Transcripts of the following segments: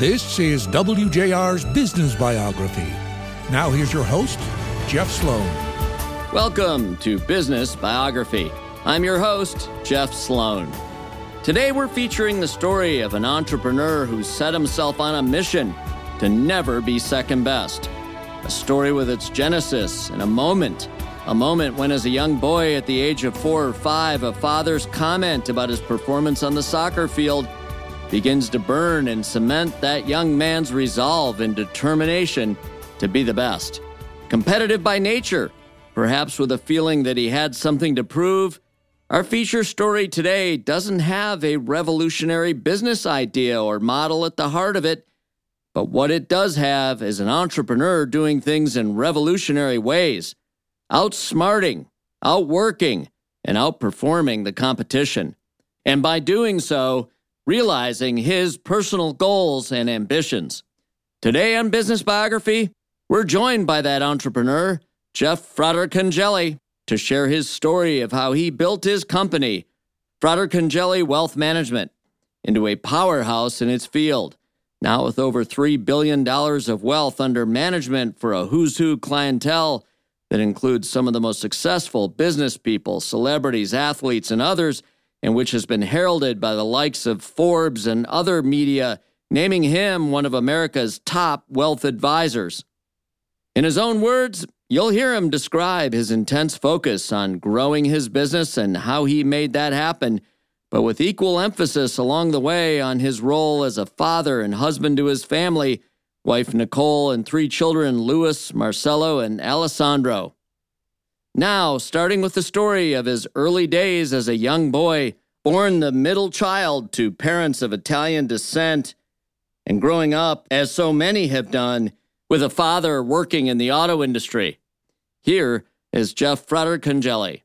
This is WJR's Business Biography. Now here's your host, Jeff Sloan. Welcome to Business Biography. I'm your host, Jeff Sloan. Today we're featuring the story of an entrepreneur who set himself on a mission to never be second best. A story with its genesis in a moment when, as a young boy at the age of 4 or 5, a father's comment about his performance on the soccer field begins to burn and cement that young man's resolve and determination to be the best. Competitive by nature, perhaps with a feeling that he had something to prove, our feature story today doesn't have a revolutionary business idea or model at the heart of it, but what it does have is an entrepreneur doing things in revolutionary ways, outsmarting, outworking, and outperforming the competition. And by doing so, realizing his personal goals and ambitions. Today on Business Biography, we're joined by that entrepreneur, Jeff Fratarcangeli, to share his story of how he built his company, Fratarcangeli Wealth Management, into a powerhouse in its field. Now with over $3 billion of wealth under management for a who's who clientele that includes some of the most successful business people, celebrities, athletes, and others, and which has been heralded by the likes of Forbes and other media, naming him one of America's top wealth advisors. In his own words, you'll hear him describe his intense focus on growing his business and how he made that happen, but with equal emphasis along the way on his role as a father and husband to his family, wife Nicole and 3 children, Louis, Marcelo, and Alessandro. Now, starting with the story of his early days as a young boy, born the middle child to parents of Italian descent, and growing up, as so many have done, with a father working in the auto industry. Here is Jeff Fratarcangeli.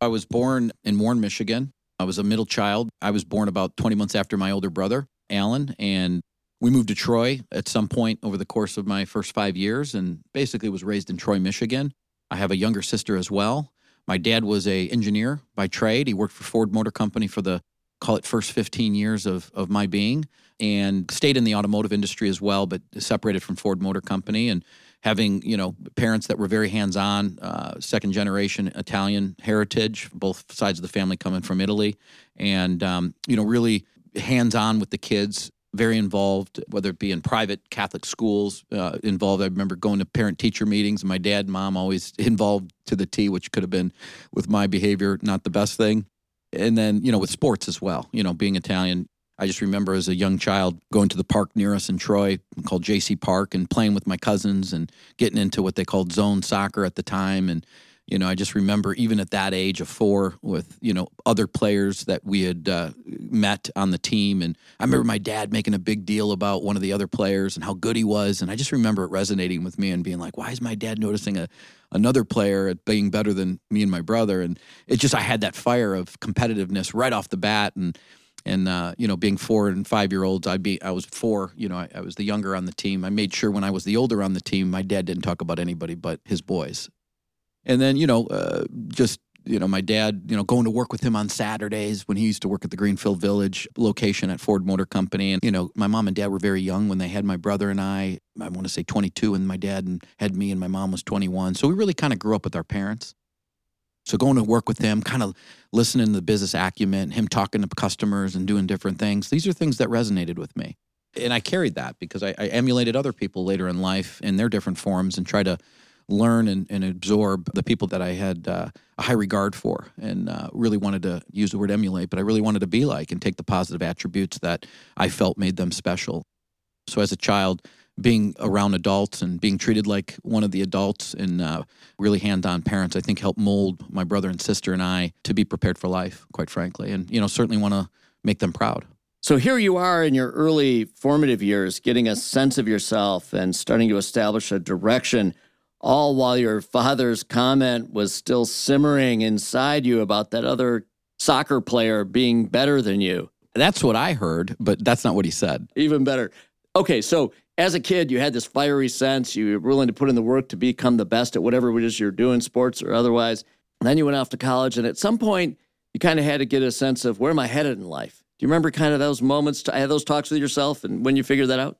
I was born in Warren, Michigan. I was a middle child. I was born about 20 months after my older brother, Alan, and we moved to Troy at some point over the course of my first 5 years and basically was raised in Troy, Michigan. I have a younger sister as well. My dad was an engineer by trade. He worked for Ford Motor Company for the, call it, first 15 years of my being, and stayed in the automotive industry as well, but separated from Ford Motor Company. And having, parents that were very hands-on, second-generation Italian heritage, both sides of the family coming from Italy, and, really hands-on with the kids, very involved, whether it be in private Catholic schools involved. I remember going to parent-teacher meetings, and my dad and mom always involved to the T, which could have been, with my behavior, not the best thing. And then, with sports as well, being Italian. I just remember as a young child going to the park near us in Troy called J.C. Park and playing with my cousins and getting into what they called zone soccer at the time. And, I just remember even at that age of 4 with, other players that we had met on the team. And I remember my dad making a big deal about one of the other players and how good he was. And I just remember it resonating with me and being like, why is my dad noticing another player at being better than me and my brother? And it just, I had that fire of competitiveness right off the bat. And being 4 and 5 year olds, I was 4, I was the younger on the team. I made sure when I was the older on the team, my dad didn't talk about anybody but his boys. And then, my dad, going to work with him on Saturdays when he used to work at the Greenfield Village location at Ford Motor Company. And, my mom and dad were very young when they had my brother and I want to say 22, and my dad had me and my mom was 21. So we really kind of grew up with our parents. So going to work with him, kind of listening to the business acumen, him talking to customers and doing different things. These are things that resonated with me. And I carried that because I emulated other people later in life in their different forms and tried to learn and absorb the people that I had a high regard for and really wanted to use the word emulate, but I really wanted to be like and take the positive attributes that I felt made them special. So as a child, being around adults and being treated like one of the adults and really hands-on parents, I think helped mold my brother and sister and I to be prepared for life, quite frankly, and, certainly want to make them proud. So here you are in your early formative years, getting a sense of yourself and starting to establish a direction, all while your father's comment was still simmering inside you about that other soccer player being better than you. That's what I heard, but that's not what he said. Even better. Okay, so as a kid, you had this fiery sense. You were willing to put in the work to become the best at whatever it is you're doing, sports or otherwise. And then you went off to college, and at some point, you kind of had to get a sense of, where am I headed in life? Do you remember kind of those moments, to have those talks with yourself and when you figured that out?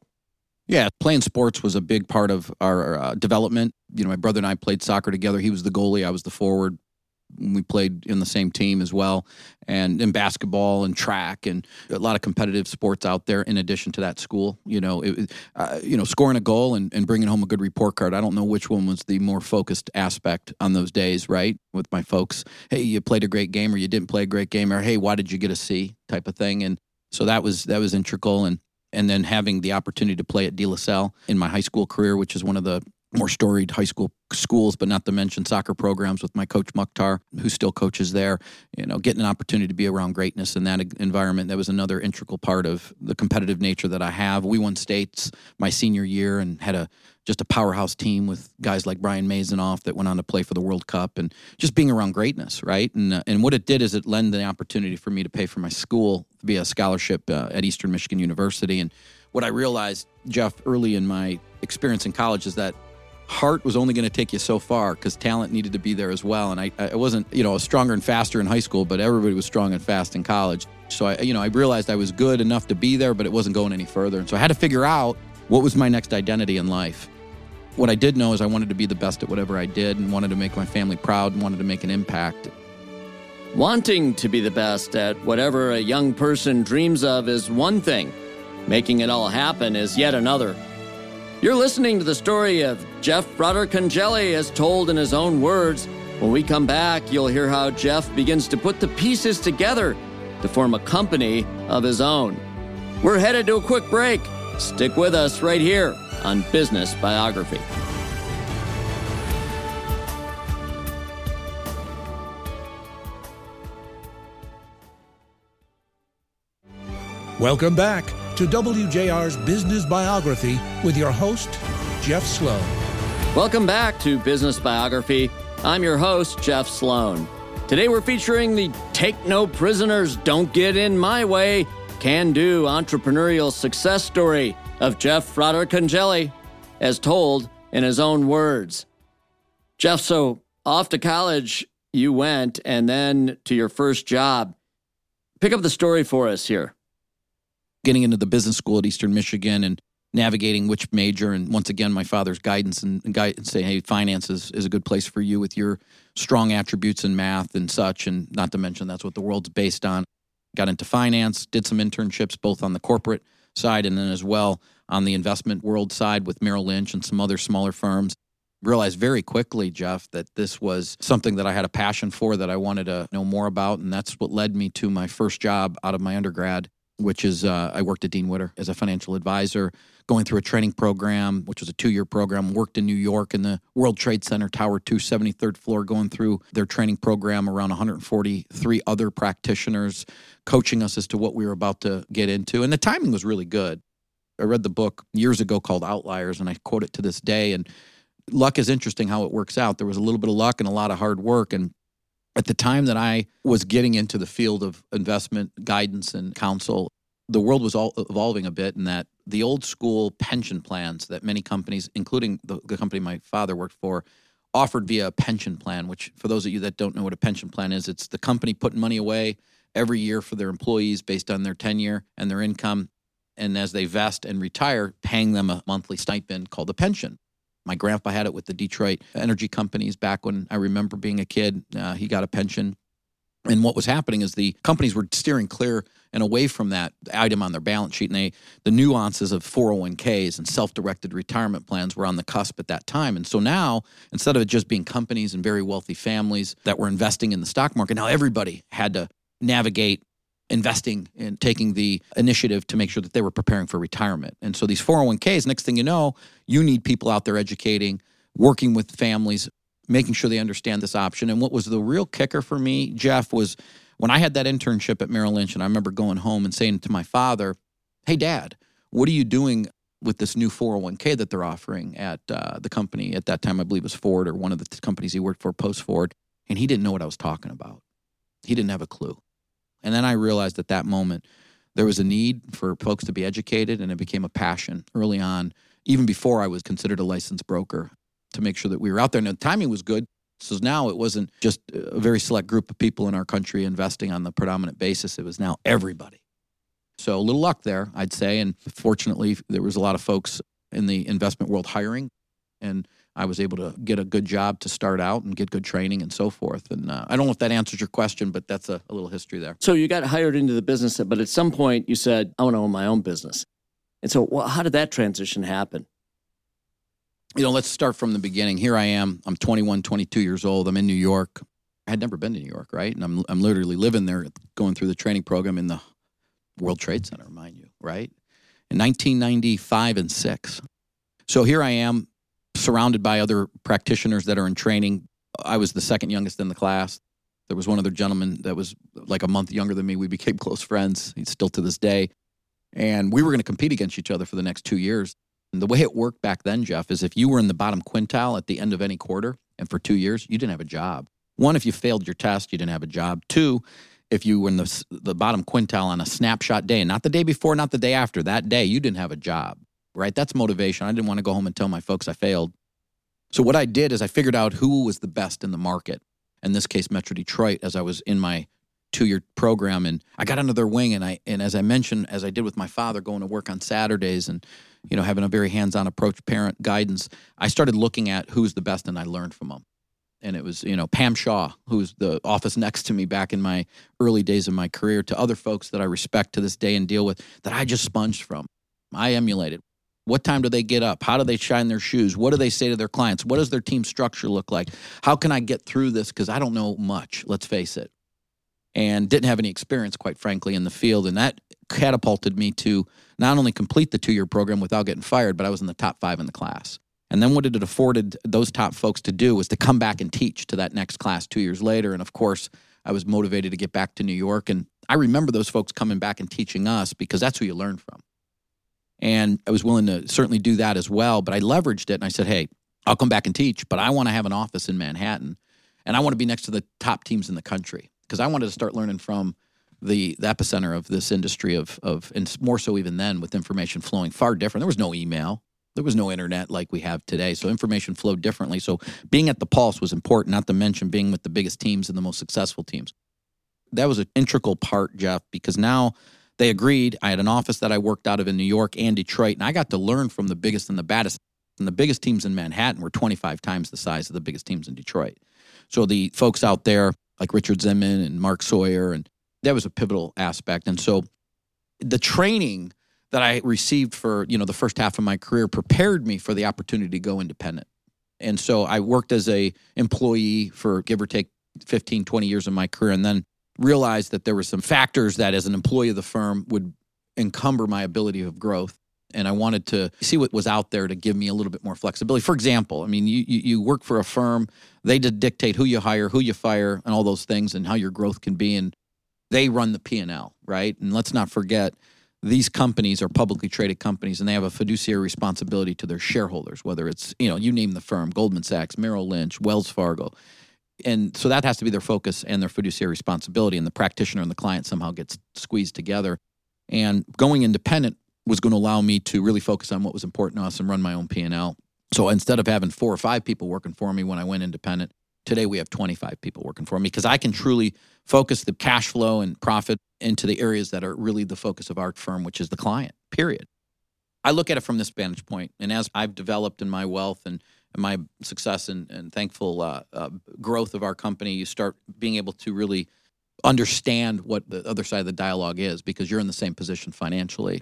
Yeah, playing sports was a big part of our development. You know, my brother and I played soccer together. He was the goalie. I was the forward. We played in the same team as well, and in basketball and track and a lot of competitive sports out there in addition to that school. You know, scoring a goal and bringing home a good report card. I don't know which one was the more focused aspect on those days, right? With my folks, hey, you played a great game or you didn't play a great game, or hey, why did you get a C type of thing? And so that was integral. And then having the opportunity to play at De La Salle in my high school career, which is one of the more storied high school schools, but not to mention soccer programs with my coach Mukhtar, who still coaches there, you know, getting an opportunity to be around greatness in that environment. That was another integral part of the competitive nature that I have. We won states my senior year and had just a powerhouse team with guys like Brian Mazinov that went on to play for the World Cup, and just being around greatness, right? And what it did is it lent the opportunity for me to pay for my school via scholarship at Eastern Michigan University. And what I realized, Jeff, early in my experience in college is that heart was only going to take you so far because talent needed to be there as well. And I wasn't, you know, stronger and faster in high school, but everybody was strong and fast in college. So I realized I was good enough to be there, but it wasn't going any further. And so I had to figure out what was my next identity in life. What I did know is I wanted to be the best at whatever I did and wanted to make my family proud and wanted to make an impact. Wanting to be the best at whatever a young person dreams of is one thing. Making it all happen is yet another. You're listening to the story of Jeff Fratarcangeli as told in his own words. When we come back, you'll hear how Jeff begins to put the pieces together to form a company of his own. We're headed to a quick break. Stick with us right here on Business Biography. Welcome back to WJR's Business Biography with your host, Jeff Sloan. Welcome back to Business Biography. I'm your host, Jeff Sloan. Today we're featuring the Take No Prisoners, Don't Get In My Way, can-do entrepreneurial success story of Jeff Fratarcangeli, as told in his own words. Jeff, so off to college you went and then to your first job. Pick up the story for us here. Getting into the business school at Eastern Michigan and navigating which major. And once again, my father's guidance and say, hey, finance is a good place for you with your strong attributes in math and such. And not to mention, that's what the world's based on. Got into finance, did some internships, both on the corporate side and then as well on the investment world side with Merrill Lynch and some other smaller firms. Realized very quickly, Jeff, that this was something that I had a passion for, that I wanted to know more about. And that's what led me to my first job out of my undergrad, which is I worked at Dean Witter as a financial advisor, going through a training program, which was a 2-year program, worked in New York in the World Trade Center Tower 2, 73rd floor, going through their training program around 143 other practitioners, coaching us as to what we were about to get into. And the timing was really good. I read the book years ago called Outliers, and I quote it to this day. And luck is interesting how it works out. There was a little bit of luck and a lot of hard work. And at the time that I was getting into the field of investment guidance and counsel, the world was all evolving a bit in that the old school pension plans that many companies, including the company my father worked for, offered via a pension plan, which for those of you that don't know what a pension plan is, it's the company putting money away every year for their employees based on their tenure and their income. And as they vest and retire, paying them a monthly stipend called a pension. My grandpa had it with the Detroit energy companies back when I remember being a kid. He got a pension. And what was happening is the companies were steering clear and away from that item on their balance sheet. And the nuances of 401ks and self-directed retirement plans were on the cusp at that time. And so now, instead of it just being companies and very wealthy families that were investing in the stock market, now everybody had to navigate investing and taking the initiative to make sure that they were preparing for retirement. And so these 401ks, next thing you know, you need people out there educating, working with families, making sure they understand this option. And what was the real kicker for me, Jeff, was when I had that internship at Merrill Lynch, and I remember going home and saying to my father, hey, Dad, what are you doing with this new 401k that they're offering at the company at that time? I believe it was Ford or one of the companies he worked for post-Ford. And he didn't know what I was talking about. He didn't have a clue. And then I realized at that moment there was a need for folks to be educated, and it became a passion early on, even before I was considered a licensed broker, to make sure that we were out there. And the timing was good. So now it wasn't just a very select group of people in our country investing on the predominant basis. It was now everybody. So a little luck there, I'd say. And fortunately, there was a lot of folks in the investment world hiring, and I was able to get a good job to start out and get good training and so forth. And I don't know if that answers your question, but that's a little history there. So you got hired into the business, but at some point you said, I want to own my own business. And so how did that transition happen? You know, let's start from the beginning. Here I am. I'm 21, 22 years old. I'm in New York. I had never been to New York, right? And I'm literally living there, going through the training program in the World Trade Center, mind you, right? In 1995 and 6. So here I am, surrounded by other practitioners that are in training. I was the second youngest in the class. There was one other gentleman that was like a month younger than me. We became close friends. He's still to this day. And we were going to compete against each other for the next 2 years. And the way it worked back then, Jeff, is if you were in the bottom quintile at the end of any quarter and for 2 years, you didn't have a job. One, if you failed your test, you didn't have a job. Two, if you were in the bottom quintile on a snapshot day, not the day before, not the day after, that day, you didn't have a job, right? That's motivation. I didn't want to go home and tell my folks I failed. So what I did is I figured out who was the best in the market, in this case, Metro Detroit, as I was in my two-year program. And I got under their wing, and as I mentioned, as I did with my father, going to work on Saturdays and, you know, having a very hands-on approach, parent guidance, I started looking at who's the best, and I learned from them. And it was, you know, Pam Shaw, who's the office next to me back in my early days of my career, to other folks that I respect to this day and deal with, that I just sponged from. I emulated. What time do they get up? How do they shine their shoes? What do they say to their clients? What does their team structure look like? How can I get through this? Because I don't know much, let's face it. And didn't have any experience, quite frankly, in the field. And that catapulted me to not only complete the two-year program without getting fired, but I was in the top 5 in the class. And then what it afforded those top folks to do was to come back and teach to that next class 2 years later. And of course, I was motivated to get back to New York. And I remember those folks coming back and teaching us, because that's who you learn from. And I was willing to certainly do that as well. But I leveraged it and I said, hey, I'll come back and teach, but I want to have an office in Manhattan. And I want to be next to the top teams in the country, because I wanted to start learning from the epicenter of this industry of, and more so even then, with information flowing far different. There was no email. There was no internet like we have today, so information flowed differently. So being at the pulse was important, not to mention being with the biggest teams and the most successful teams. That was an integral part, Jeff, because now they agreed. I had an office that I worked out of in New York and Detroit, and I got to learn from the biggest and the baddest. And the biggest teams in Manhattan were 25 times the size of the biggest teams in Detroit. So the folks out there like Richard Zimmerman and Mark Sawyer, and that was a pivotal aspect. And so the training that I received for, you know, the first half of my career prepared me for the opportunity to go independent. And so I worked as a employee for give or take 15, 20 years of my career, and then realized that there were some factors that as an employee of the firm would encumber my ability of growth. And I wanted to see what was out there to give me a little bit more flexibility. For example, I mean, you work for a firm, they dictate who you hire, who you fire, and all those things, and how your growth can be. And they run the P&L, right? And let's not forget, these companies are publicly traded companies, and they have a fiduciary responsibility to their shareholders, whether it's, you know, you name the firm, Goldman Sachs, Merrill Lynch, Wells Fargo. And so that has to be their focus and their fiduciary responsibility, and the practitioner and the client somehow gets squeezed together. And going independent was going to allow me to really focus on what was important to us and run my own P&L. So instead of having 4 or 5 people working for me when I went independent, today we have 25 people working for me, because I can truly focus the cash flow and profit into the areas that are really the focus of our firm, which is the client, period. I look at it from this vantage point, and as I've developed in my wealth and my success and thankful growth of our company, you start being able to really understand what the other side of the dialogue is, because you're in the same position financially.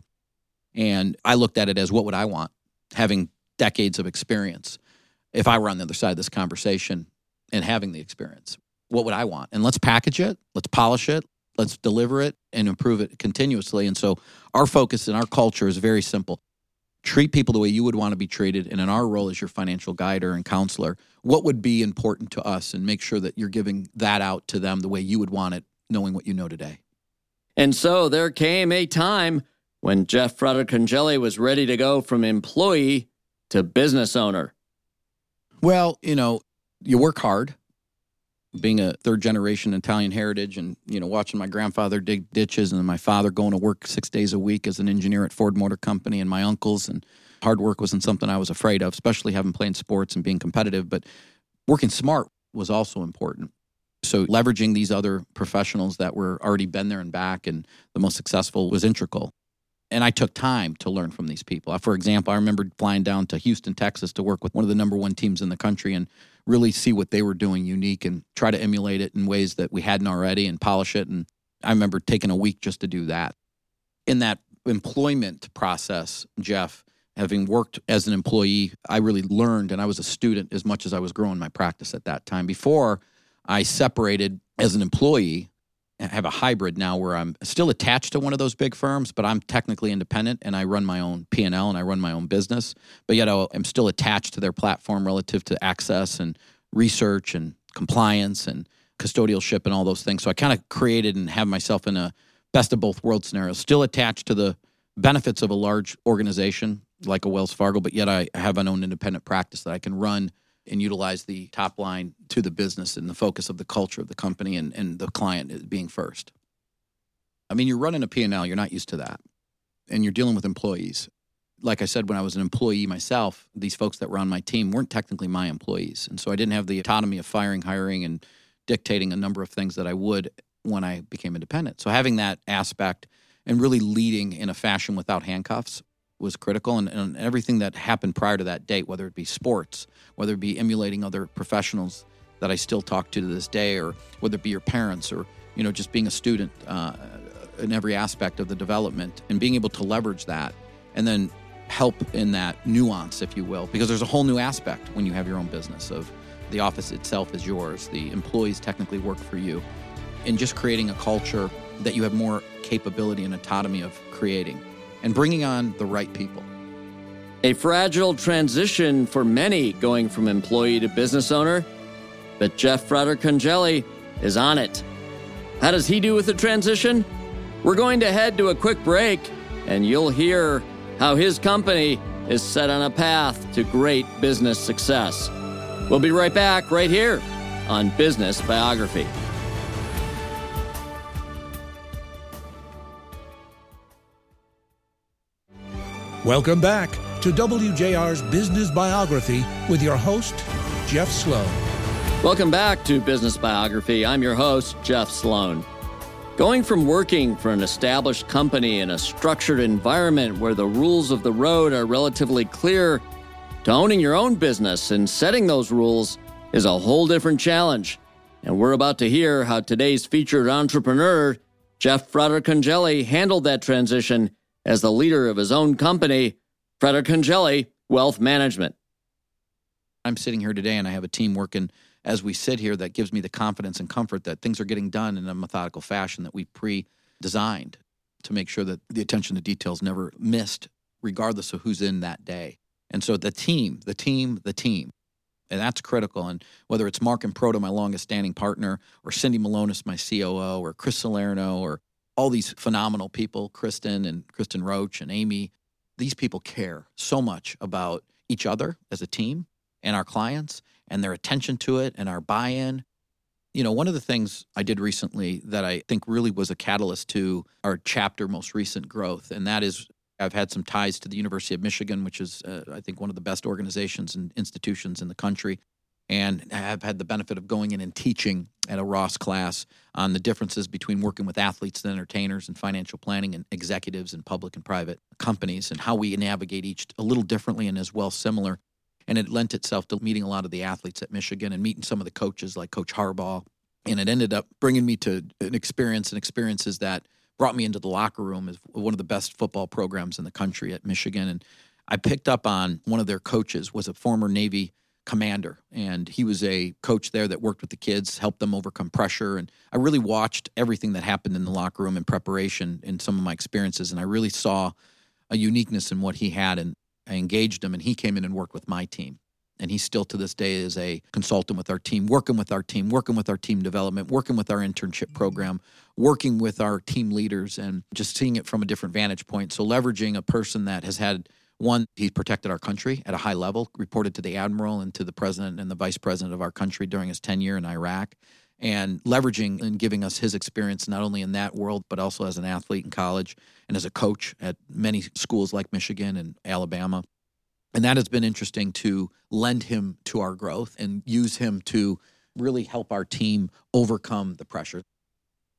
And I looked at it as, what would I want, having decades of experience, if I were on the other side of this conversation and having the experience? What would I want? And let's package it, let's polish it, let's deliver it and improve it continuously. And so our focus and our culture is very simple. Treat people the way you would want to be treated. And in our role as your financial guider and counselor, what would be important to us, and make sure that you're giving that out to them the way you would want it, knowing what you know today. And so there came a time when Jeff Fratarcangeli was ready to go from employee to business owner. Well, you know, you work hard. Being a third-generation Italian heritage, and, you know, watching my grandfather dig ditches, and my father going to work 6 days a week as an engineer at Ford Motor Company, and my uncles, and hard work wasn't something I was afraid of, especially having played sports and being competitive. But working smart was also important. So leveraging these other professionals that were already been there and back and the most successful was integral. And I took time to learn from these people. For example, I remember flying down to Houston, Texas to work with one of the #1 teams in the country and really see what they were doing unique and try to emulate it in ways that we hadn't already and polish it. And I remember taking a week just to do that. In that employment process, Jeff, having worked as an employee, I really learned, and I was a student as much as I was growing my practice at that time. Before I separated as an employee, I have a hybrid now where I'm still attached to one of those big firms, but I'm technically independent and I run my own P&L and I run my own business. But yet I'm still attached to their platform relative to access and research and compliance and custodialship and all those things. So I kind of created and have myself in a best of both worlds scenario, still attached to the benefits of a large organization like a Wells Fargo, but yet I have an own independent practice that I can run and utilize the top line to the business and the focus of the culture of the company and the client being first. I mean, you're running a P&L, you're not used to that. And you're dealing with employees. Like I said, when I was an employee myself, these folks that were on my team weren't technically my employees. And so I didn't have the autonomy of firing, hiring, and dictating a number of things that I would when I became independent. So having that aspect and really leading in a fashion without handcuffs was critical, and everything that happened prior to that date, whether it be sports, whether it be emulating other professionals that I still talk to this day, or whether it be your parents, or just being a student in every aspect of the development and being able to leverage that and then help in that nuance, if you will, because there's a whole new aspect when you have your own business of the office itself is yours, the employees technically work for you, and just creating a culture that you have more capability and autonomy of creating. And bringing on the right people. A fragile transition for many going from employee to business owner, but Jeff Fratarcangeli is on it. How does he do with the transition? We're going to head to a quick break, and you'll hear how his company is set on a path to great business success. We'll be right back right here on Business Biography. Welcome back to WJR's Business Biography with your host, Jeff Sloan. Welcome back to Business Biography. I'm your host, Jeff Sloan. Going from working for an established company in a structured environment where the rules of the road are relatively clear to owning your own business and setting those rules is a whole different challenge. And we're about to hear how today's featured entrepreneur, Jeff Fratarcangeli, handled that transition as the leader of his own company, Fratarcangeli Wealth Management. I'm sitting here today and I have a team working as we sit here that gives me the confidence and comfort that things are getting done in a methodical fashion that we pre-designed to make sure that the attention to detail is never missed, regardless of who's in that day. And so the team, and that's critical. And whether it's Mark and Proto, my longest standing partner, or Cindy Malonis, my COO, or Chris Salerno, or all these phenomenal people, Kristen Roach and Amy, these people care so much about each other as a team and our clients and their attention to it and our buy-in. One of the things I did recently that I think really was a catalyst to our chapter most recent growth, and that is I've had some ties to the University of Michigan, which is, I think, one of the best organizations and institutions in the country. And I've had the benefit of going in and teaching at a Ross class on the differences between working with athletes and entertainers and financial planning and executives and public and private companies and how we navigate each a little differently and as well similar. And it lent itself to meeting a lot of the athletes at Michigan and meeting some of the coaches like Coach Harbaugh. And it ended up bringing me to an experience and experiences that brought me into the locker room as one of the best football programs in the country at Michigan. And I picked up on one of their coaches was a former Navy commander, and he was a coach there that worked with the kids, helped them overcome pressure. And I really watched everything that happened in the locker room in preparation in some of my experiences, and I really saw a uniqueness in what he had, and I engaged him, and he came in and worked with my team. And he still to this day is a consultant with our team, working with our team, working with our team development, working with our internship program, working with our team leaders, and just seeing it from a different vantage point. So leveraging a person that has had one, he protected our country at a high level, reported to the admiral and to the president and the vice president of our country during his tenure in Iraq, and leveraging and giving us his experience not only in that world, but also as an athlete in college and as a coach at many schools like Michigan and Alabama. And that has been interesting to lend him to our growth and use him to really help our team overcome the pressure.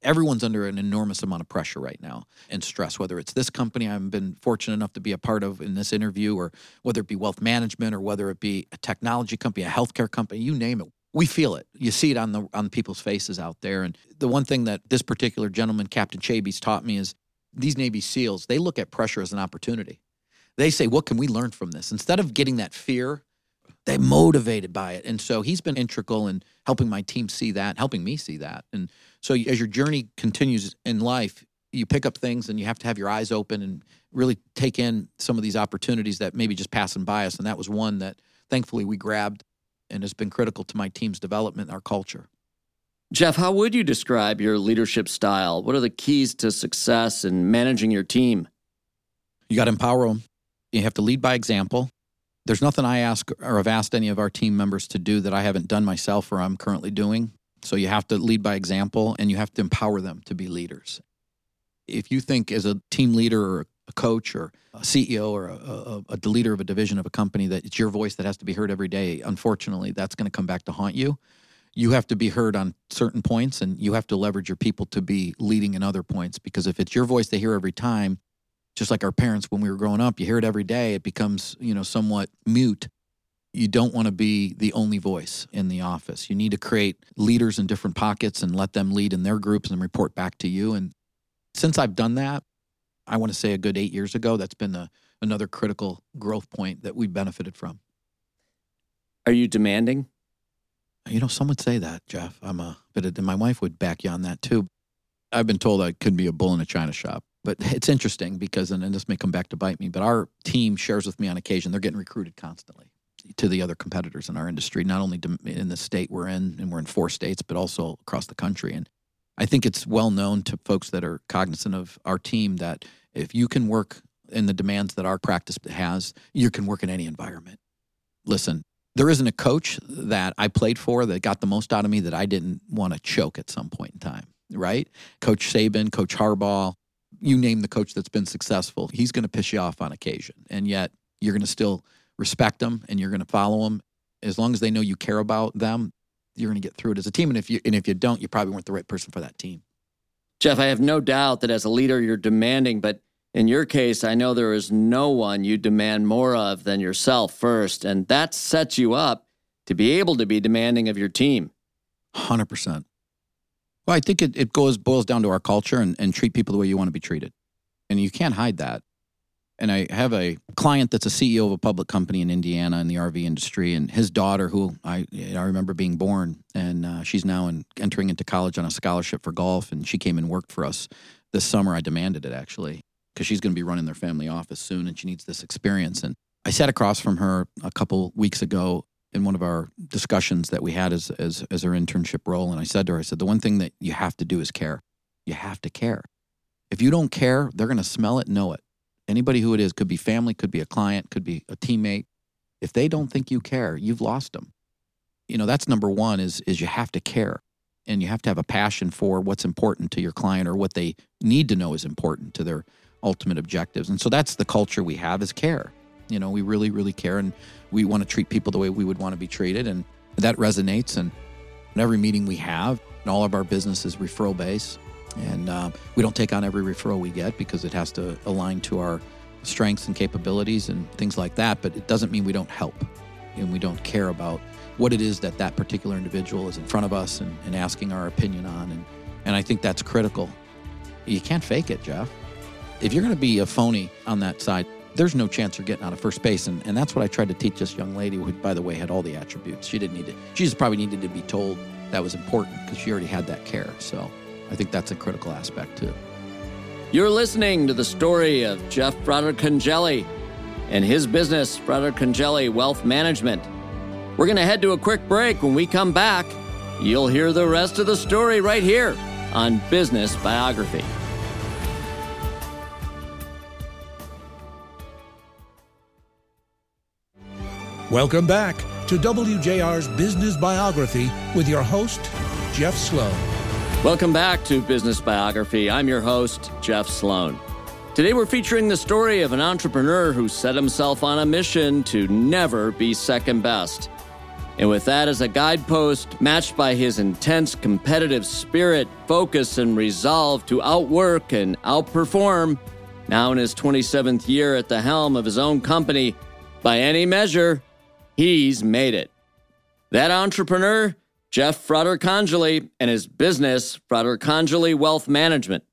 Everyone's under an enormous amount of pressure right now and stress, whether it's this company I've been fortunate enough to be a part of in this interview, or whether it be wealth management, or whether it be a technology company, a healthcare company, you name it. We feel it. You see it on people's faces out there. And the one thing that this particular gentleman, Captain Chabies, taught me is these Navy SEALs, they look at pressure as an opportunity. They say, what can we learn from this? Instead of getting that fear, they're motivated by it. And so he's been integral in helping my team see that, helping me see that. And so as your journey continues in life, you pick up things and you have to have your eyes open and really take in some of these opportunities that maybe just passing by us. And that was one that thankfully we grabbed and has been critical to my team's development and our culture. Jeff, how would you describe your leadership style? What are the keys to success in managing your team? You got to empower them. You have to lead by example. There's nothing I ask or have asked any of our team members to do that I haven't done myself or I'm currently doing. So you have to lead by example and you have to empower them to be leaders. If you think as a team leader or a coach or a CEO or a leader of a division of a company that it's your voice that has to be heard every day, unfortunately, that's going to come back to haunt you. You have to be heard on certain points and you have to leverage your people to be leading in other points, because if it's your voice they hear every time, just like our parents, when we were growing up, you hear it every day, it becomes, somewhat mute. You don't want to be the only voice in the office. You need to create leaders in different pockets and let them lead in their groups and report back to you. And since I've done that, I want to say a good 8 years ago, that's been another critical growth point that we benefited from. Are you demanding? Some would say that, Jeff. I'm a bit of, and my wife would back you on that too. I've been told I could be a bull in a china shop. But it's interesting because, and this may come back to bite me, but our team shares with me on occasion, they're getting recruited constantly to the other competitors in our industry, not only in the state we're in, and we're in 4 states, but also across the country. And I think it's well known to folks that are cognizant of our team that if you can work in the demands that our practice has, you can work in any environment. Listen, there isn't a coach that I played for that got the most out of me that I didn't want to choke at some point in time, right? Coach Saban, Coach Harbaugh, you name the coach that's been successful, he's going to piss you off on occasion. And yet you're going to still respect them and you're going to follow them. As long as they know you care about them, you're going to get through it as a team. And if you don't, you probably weren't the right person for that team. Jeff, I have no doubt that as a leader, you're demanding, but in your case, I know there is no one you demand more of than yourself first. And that sets you up to be able to be demanding of your team. 100%. Well, I think it boils down to our culture and treat people the way you want to be treated. And you can't hide that. And I have a client that's a CEO of a public company in Indiana in the RV industry, and his daughter, who I remember being born, and she's now entering into college on a scholarship for golf, and she came and worked for us this summer. I demanded it, actually, because she's going to be running their family office soon, and she needs this experience. And I sat across from her a couple weeks ago in one of our discussions that we had as her internship role. And I said to her, the one thing that you have to do is care. You have to care. If you don't care, they're going to smell it, know it. Anybody who it is, could be family, could be a client, could be a teammate. If they don't think you care, you've lost them. That's number one is you have to care. And you have to have a passion for what's important to your client or what they need to know is important to their ultimate objectives. And so that's the culture we have is care. We really, really care, and we want to treat people the way we would want to be treated, and that resonates. And in every meeting we have, and all of our business is referral base, and we don't take on every referral we get because it has to align to our strengths and capabilities and things like that, but it doesn't mean we don't help, and we don't care about what it is that particular individual is in front of us and asking our opinion on, and I think that's critical. You can't fake it, Jeff. If you're going to be a phony on that side, there's no chance you're getting out of first base. And that's what I tried to teach this young lady, who, by the way, had all the attributes. She just probably needed to be told that was important because she already had that care. So I think that's a critical aspect too. You're listening to the story of Jeff Fratarcangeli and his business, Fratarcangeli Wealth Management. We're going to head to a quick break. When we come back, you'll hear the rest of the story right here on Business Biography. Welcome back to WJR's Business Biography with your host, Jeff Sloan. Welcome back to Business Biography. I'm your host, Jeff Sloan. Today we're featuring the story of an entrepreneur who set himself on a mission to never be second best. And with that as a guidepost, matched by his intense competitive spirit, focus, and resolve to outwork and outperform, now in his 27th year at the helm of his own company, by any measure, he's made it. That entrepreneur, Jeff Fratarcangeli, and his business, Fratarcangeli Wealth Management.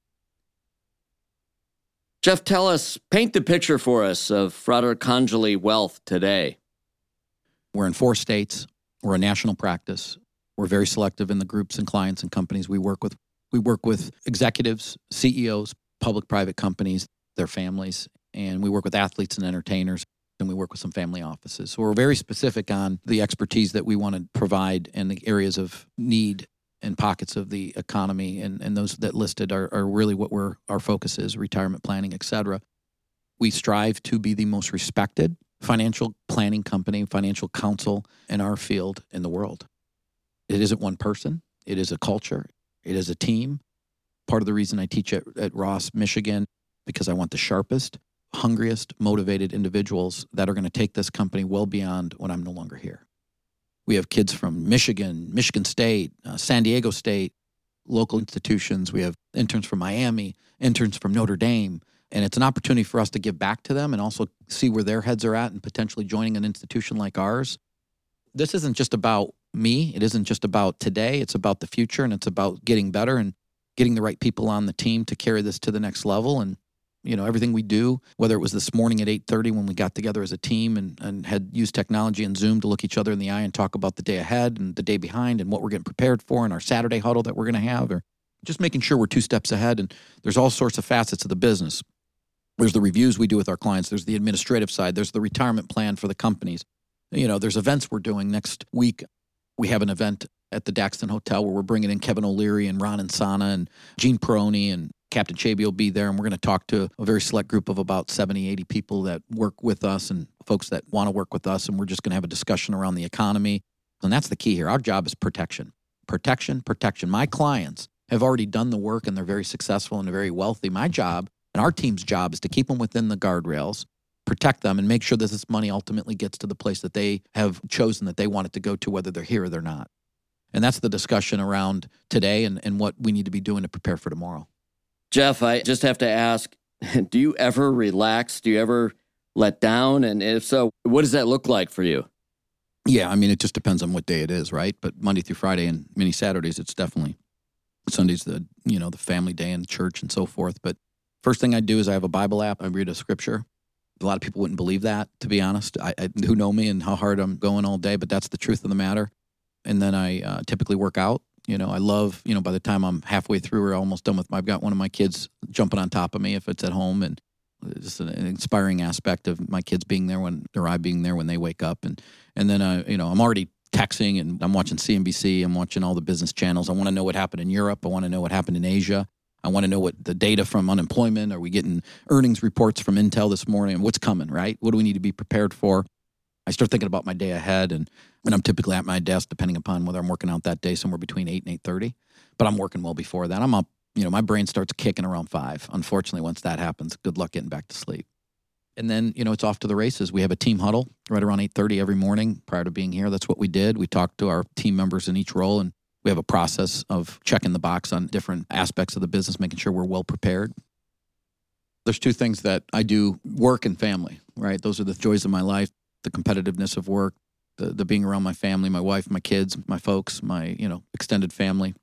Jeff, tell us, paint the picture for us of Fratarcangeli Wealth today. We're in 4 states. We're a national practice. We're very selective in the groups and clients and companies we work with. We work with executives, CEOs, public-private companies, their families, and we work with athletes and entertainers, and we work with some family offices. So we're very specific on the expertise that we want to provide and the areas of need and pockets of the economy, and those that listed are really what our focus is, retirement planning, et cetera. We strive to be the most respected financial planning company, financial counsel in our field in the world. It isn't one person. It is a culture. It is a team. Part of the reason I teach at Ross, Michigan, because I want the sharpest, hungriest, motivated individuals that are going to take this company well beyond when I'm no longer here. We have kids from Michigan, Michigan State, San Diego State, local institutions. We have interns from Miami, interns from Notre Dame. And it's an opportunity for us to give back to them and also see where their heads are at and potentially joining an institution like ours. This isn't just about me. It isn't just about today. It's about the future, and it's about getting better and getting the right people on the team to carry this to the next level. And, you know, everything we do, whether it was this morning at 8:30 when we got together as a team and had used technology and Zoom to look each other in the eye and talk about the day ahead and the day behind and what we're getting prepared for and our Saturday huddle that we're going to have, or just making sure we're 2 steps ahead. And there's all sorts of facets of the business. There's the reviews we do with our clients. There's the administrative side. There's the retirement plan for the companies. You know, there's events we're doing next week. We have an event at the Daxton Hotel where we're bringing in Kevin O'Leary and Ron Insana and Gene Peroni, and Captain Chabies will be there. And we're going to talk to a very select group of about 70, 80 people that work with us and folks that want to work with us. And we're just going to have a discussion around the economy. And that's the key here. Our job is protection, protection, protection. My clients have already done the work, and they're very successful and they're very wealthy. My job, and our team's job, is to keep them within the guardrails, protect them, and make sure that this money ultimately gets to the place that they have chosen that they want it to go to, whether they're here or they're not. And that's the discussion around today and what we need to be doing to prepare for tomorrow. Jeff, I just have to ask, do you ever relax? Do you ever let down? And if so, what does that look like for you? Yeah, I mean, it just depends on what day it is, right? But Monday through Friday and many Saturdays, it's definitely. Sunday's the family day and church and so forth. But first thing I do is I have a Bible app. I read a scripture. A lot of people wouldn't believe that, to be honest, who know me and how hard I'm going all day, but that's the truth of the matter. And then I typically work out. You know, I love, you know, by the time I'm halfway through or almost done I've got one of my kids jumping on top of me if it's at home, and just an inspiring aspect of my kids being there or I being there when they wake up. And then, I'm already texting and I'm watching CNBC. I'm watching all the business channels. I want to know what happened in Europe. I want to know what happened in Asia. I want to know what the data from unemployment, are we getting earnings reports from Intel this morning? What's coming, right? What do we need to be prepared for? I start thinking about my day ahead, and I'm typically at my desk, depending upon whether I'm working out that day, somewhere between 8 and 8:30. But I'm working well before that. I'm up, my brain starts kicking around 5. Unfortunately, once that happens, good luck getting back to sleep. And then, it's off to the races. We have a team huddle right around 8:30 every morning prior to being here. That's what we did. We talked to our team members in each role, and we have a process of checking the box on different aspects of the business, making sure we're well prepared. There's 2 things that I do, work and family, right? Those are the joys of my life, the competitiveness of work, the being around my family, my wife, my kids, my folks, my, extended family.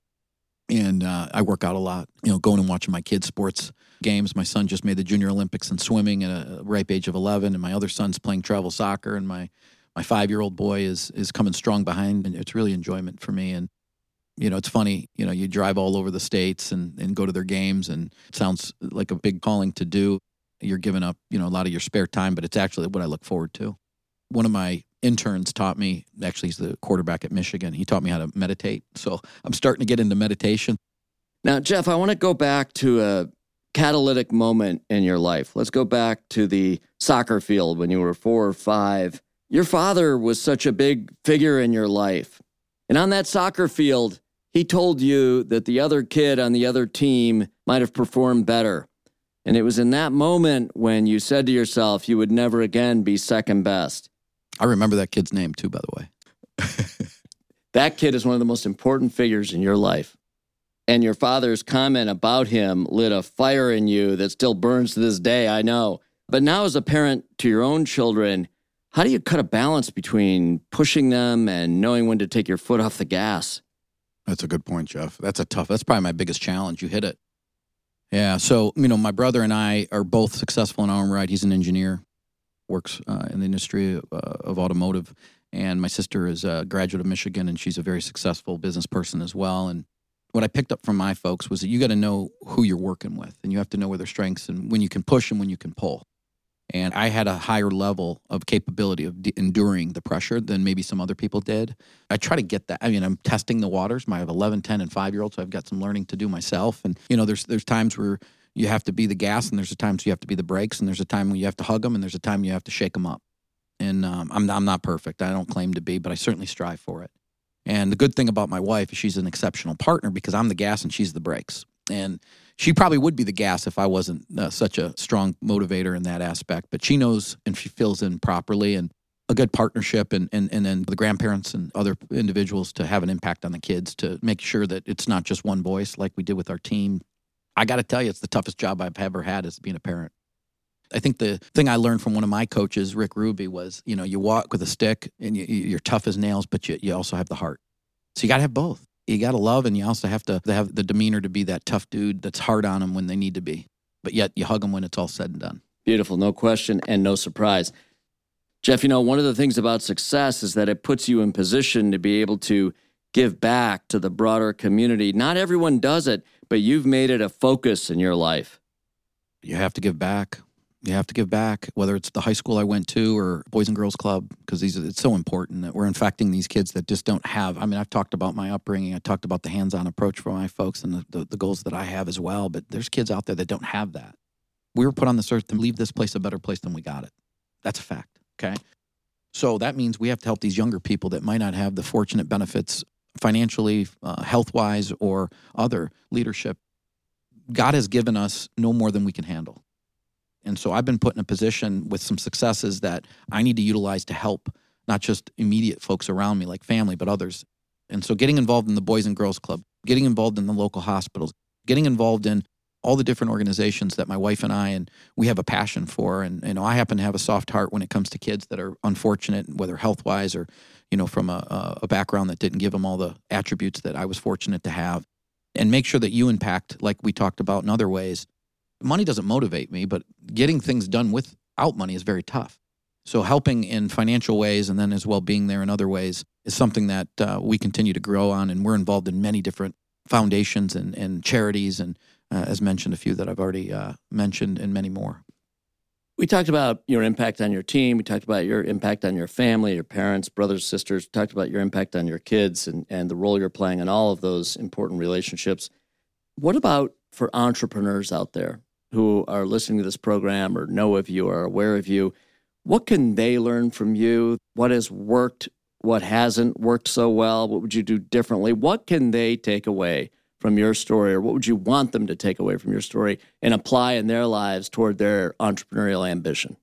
And I work out a lot, going and watching my kids' sports games. My son just made the Junior Olympics in swimming at a ripe age of 11, and my other son's playing travel soccer, and my 5-year-old boy is coming strong behind, and it's really enjoyment for me. And it's funny, you drive all over the states and go to their games, and it sounds like a big calling to do. You're giving up, a lot of your spare time, but it's actually what I look forward to. One of my interns taught me, actually he's the quarterback at Michigan, he taught me how to meditate. So I'm starting to get into meditation. Now, Jeff, I want to go back to a catalytic moment in your life. Let's go back to the soccer field when you were 4 or 5. Your father was such a big figure in your life. And on that soccer field, he told you that the other kid on the other team might have performed better. And it was in that moment when you said to yourself you would never again be second best. I remember that kid's name too, by the way. That kid is one of the most important figures in your life. And your father's comment about him lit a fire in you that still burns to this day, I know. But now as a parent to your own children, how do you cut a balance between pushing them and knowing when to take your foot off the gas? That's a good point, Jeff. That's probably my biggest challenge. You hit it. Yeah. So, my brother and I are both successful in our own right. He's an engineer, works in the industry of automotive. And my sister is a graduate of Michigan, and she's a very successful business person as well. And what I picked up from my folks was that you got to know who you're working with, and you have to know where their strengths and when you can push and when you can pull. And I had a higher level of capability of enduring the pressure than maybe some other people did. I try to get that. I'm testing the waters. I have 11, 10, and 5-year-olds, so I've got some learning to do myself. And, there's times where you have to be the gas, and there's times you have to be the brakes, and there's a time when you have to hug them, and there's a time you have to shake them up. And I'm not perfect. I don't claim to be, but I certainly strive for it. And the good thing about my wife is she's an exceptional partner because I'm the gas and she's the brakes. And she probably would be the gas if I wasn't such a strong motivator in that aspect. But she knows and she fills in properly, and a good partnership and then the grandparents and other individuals to have an impact on the kids to make sure that it's not just one voice like we did with our team. I got to tell you, it's the toughest job I've ever had is being a parent. I think the thing I learned from one of my coaches, Rick Ruby, was, you walk with a stick and you're tough as nails, but you also have the heart. So you got to have both. You got to love, and you also have to have the demeanor to be that tough dude that's hard on them when they need to be. But yet you hug them when it's all said and done. Beautiful. No question and no surprise. Jeff, one of the things about success is that it puts you in position to be able to give back to the broader community. Not everyone does it, but you've made it a focus in your life. You have to give back. You have to give back, whether it's the high school I went to or Boys and Girls Club, because it's so important that we're infecting these kids that just don't have. I've talked about my upbringing. I talked about the hands-on approach for my folks and the goals that I have as well. But there's kids out there that don't have that. We were put on this earth to leave this place a better place than we got it. That's a fact, okay? So that means we have to help these younger people that might not have the fortunate benefits financially, health-wise, or other leadership. God has given us no more than we can handle. And so I've been put in a position with some successes that I need to utilize to help not just immediate folks around me like family, but others. And so getting involved in the Boys and Girls Club, getting involved in the local hospitals, getting involved in all the different organizations that my wife and we have a passion for. And, I happen to have a soft heart when it comes to kids that are unfortunate, whether health-wise or, from a background that didn't give them all the attributes that I was fortunate to have. And make sure that you impact, like we talked about in other ways. Money doesn't motivate me, but getting things done without money is very tough. So helping in financial ways and then as well being there in other ways is something that we continue to grow on. And we're involved in many different foundations and charities and, as mentioned, a few that I've already mentioned and many more. We talked about your impact on your team. We talked about your impact on your family, your parents, brothers, sisters. We talked about your impact on your kids and the role you're playing in all of those important relationships. What about for entrepreneurs out there who are listening to this program or know of you or are aware of you? What can they learn from you? What has worked? What hasn't worked so well? What would you do differently? What can they take away from your story, or what would you want them to take away from your story and apply in their lives toward their entrepreneurial ambition?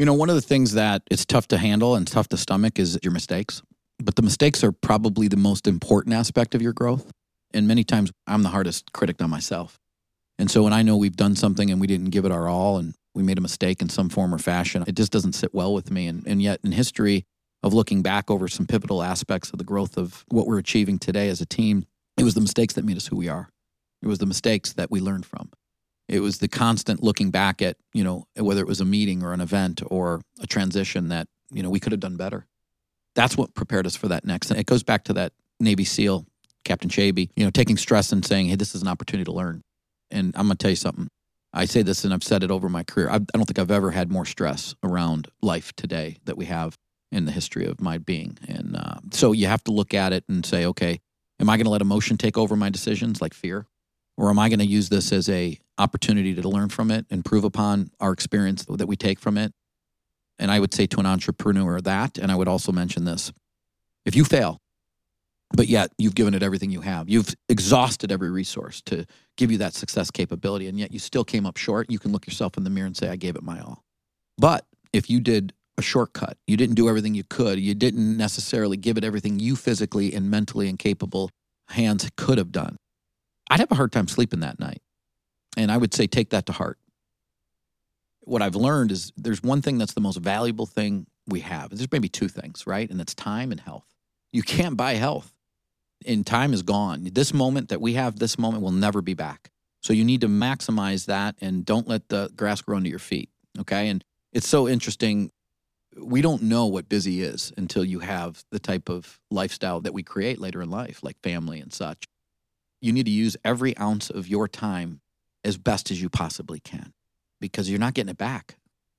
One of the things that it's tough to handle and tough to stomach is your mistakes, but the mistakes are probably the most important aspect of your growth. And many times I'm the hardest critic on myself. And so when I know we've done something and we didn't give it our all and we made a mistake in some form or fashion, it just doesn't sit well with me. And yet in history of looking back over some pivotal aspects of the growth of what we're achieving today as a team, it was the mistakes that made us who we are. It was the mistakes that we learned from. It was the constant looking back at, whether it was a meeting or an event or a transition that, we could have done better. That's what prepared us for that next. And it goes back to that Navy SEAL, Captain Chabies, taking stress and saying, hey, this is an opportunity to learn. And I'm going to tell you something. I say this and I've said it over my career. I don't think I've ever had more stress around life today that we have in the history of my being. And so you have to look at it and say, okay, am I going to let emotion take over my decisions like fear? Or am I going to use this as an opportunity to learn from it, improve upon our experience that we take from it? And I would say to an entrepreneur that, and I would also mention this, if you fail, but yet you've given it everything you have. You've exhausted every resource to give you that success capability, and yet you still came up short. You can look yourself in the mirror and say, I gave it my all. But if you did a a shortcut. You didn't do everything you could. You didn't necessarily give it everything you physically and mentally and capable hands could have done. I'd have a hard time sleeping that night. And I would say take that to heart. What I've learned is there's one thing that's the most valuable thing we have. There's maybe two things, right? And it's time and health. You can't buy health. And time is gone. This moment that we have, this moment will never be back. So you need to maximize that and don't let the grass grow under your feet, okay? And it's so interesting. We don't know what busy is until you have the type of lifestyle that we create later in life, like family and such. You need to use every ounce of your time as best as you possibly can because you're not getting it back.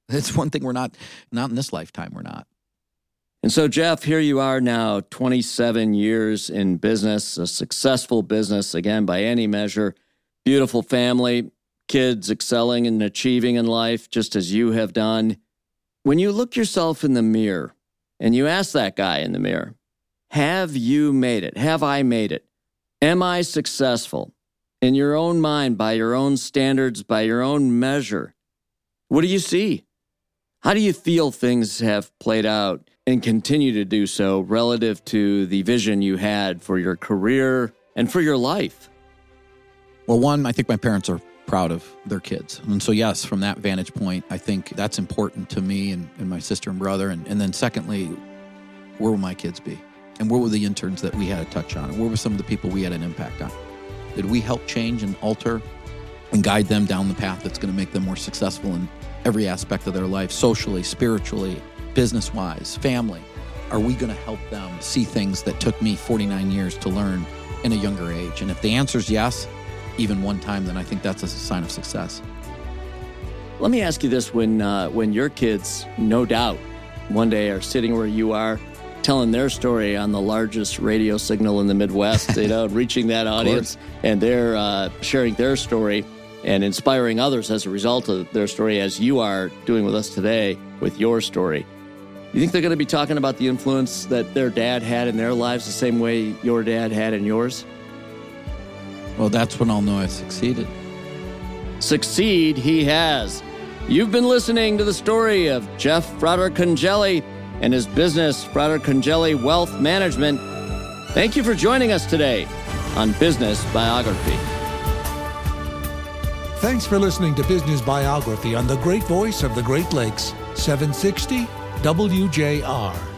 That's one thing we're not in this lifetime, we're not. And so, Jeff, here you are now, 27 years in business, a successful business, again, by any measure, beautiful family, kids excelling and achieving in life, just as you have done. When you look yourself in the mirror and you ask that guy in the mirror, have you made it? Have I made it? Am I successful? In your own mind, by your own standards, by your own measure, what do you see? How do you feel things have played out and continue to do so relative to the vision you had for your career and for your life? Well, one, I think my parents are proud of their kids. And so, yes, from that vantage point, I think that's important to me and my sister and brother. And then secondly, where will my kids be? And where were the interns that we had a touch on? And where were some of the people we had an impact on? Did we help change and alter and guide them down the path that's going to make them more successful in every aspect of their life, socially, spiritually, business-wise, family? Are we going to help them see things that took me 49 years to learn in a younger age? And if the answer is yes, even one time, then I think that's a sign of success. Let me ask you this. When your kids, no doubt, one day are sitting where you are, telling their story on the largest radio signal in the Midwest, you know, reaching that audience, and they're sharing their story and inspiring others as a result of their story, as you are doing with us today with your story. You think they're going to be talking about the influence that their dad had in their lives the same way your dad had in yours? Well, that's when I'll know I succeeded. Succeed he has. You've been listening to the story of Jeff Fratarcangeli and his business, Fratarcangeli Wealth Management. Thank you for joining us today on Business Biography. Thanks for listening to Business Biography on the great voice of the Great Lakes, 760 WJR.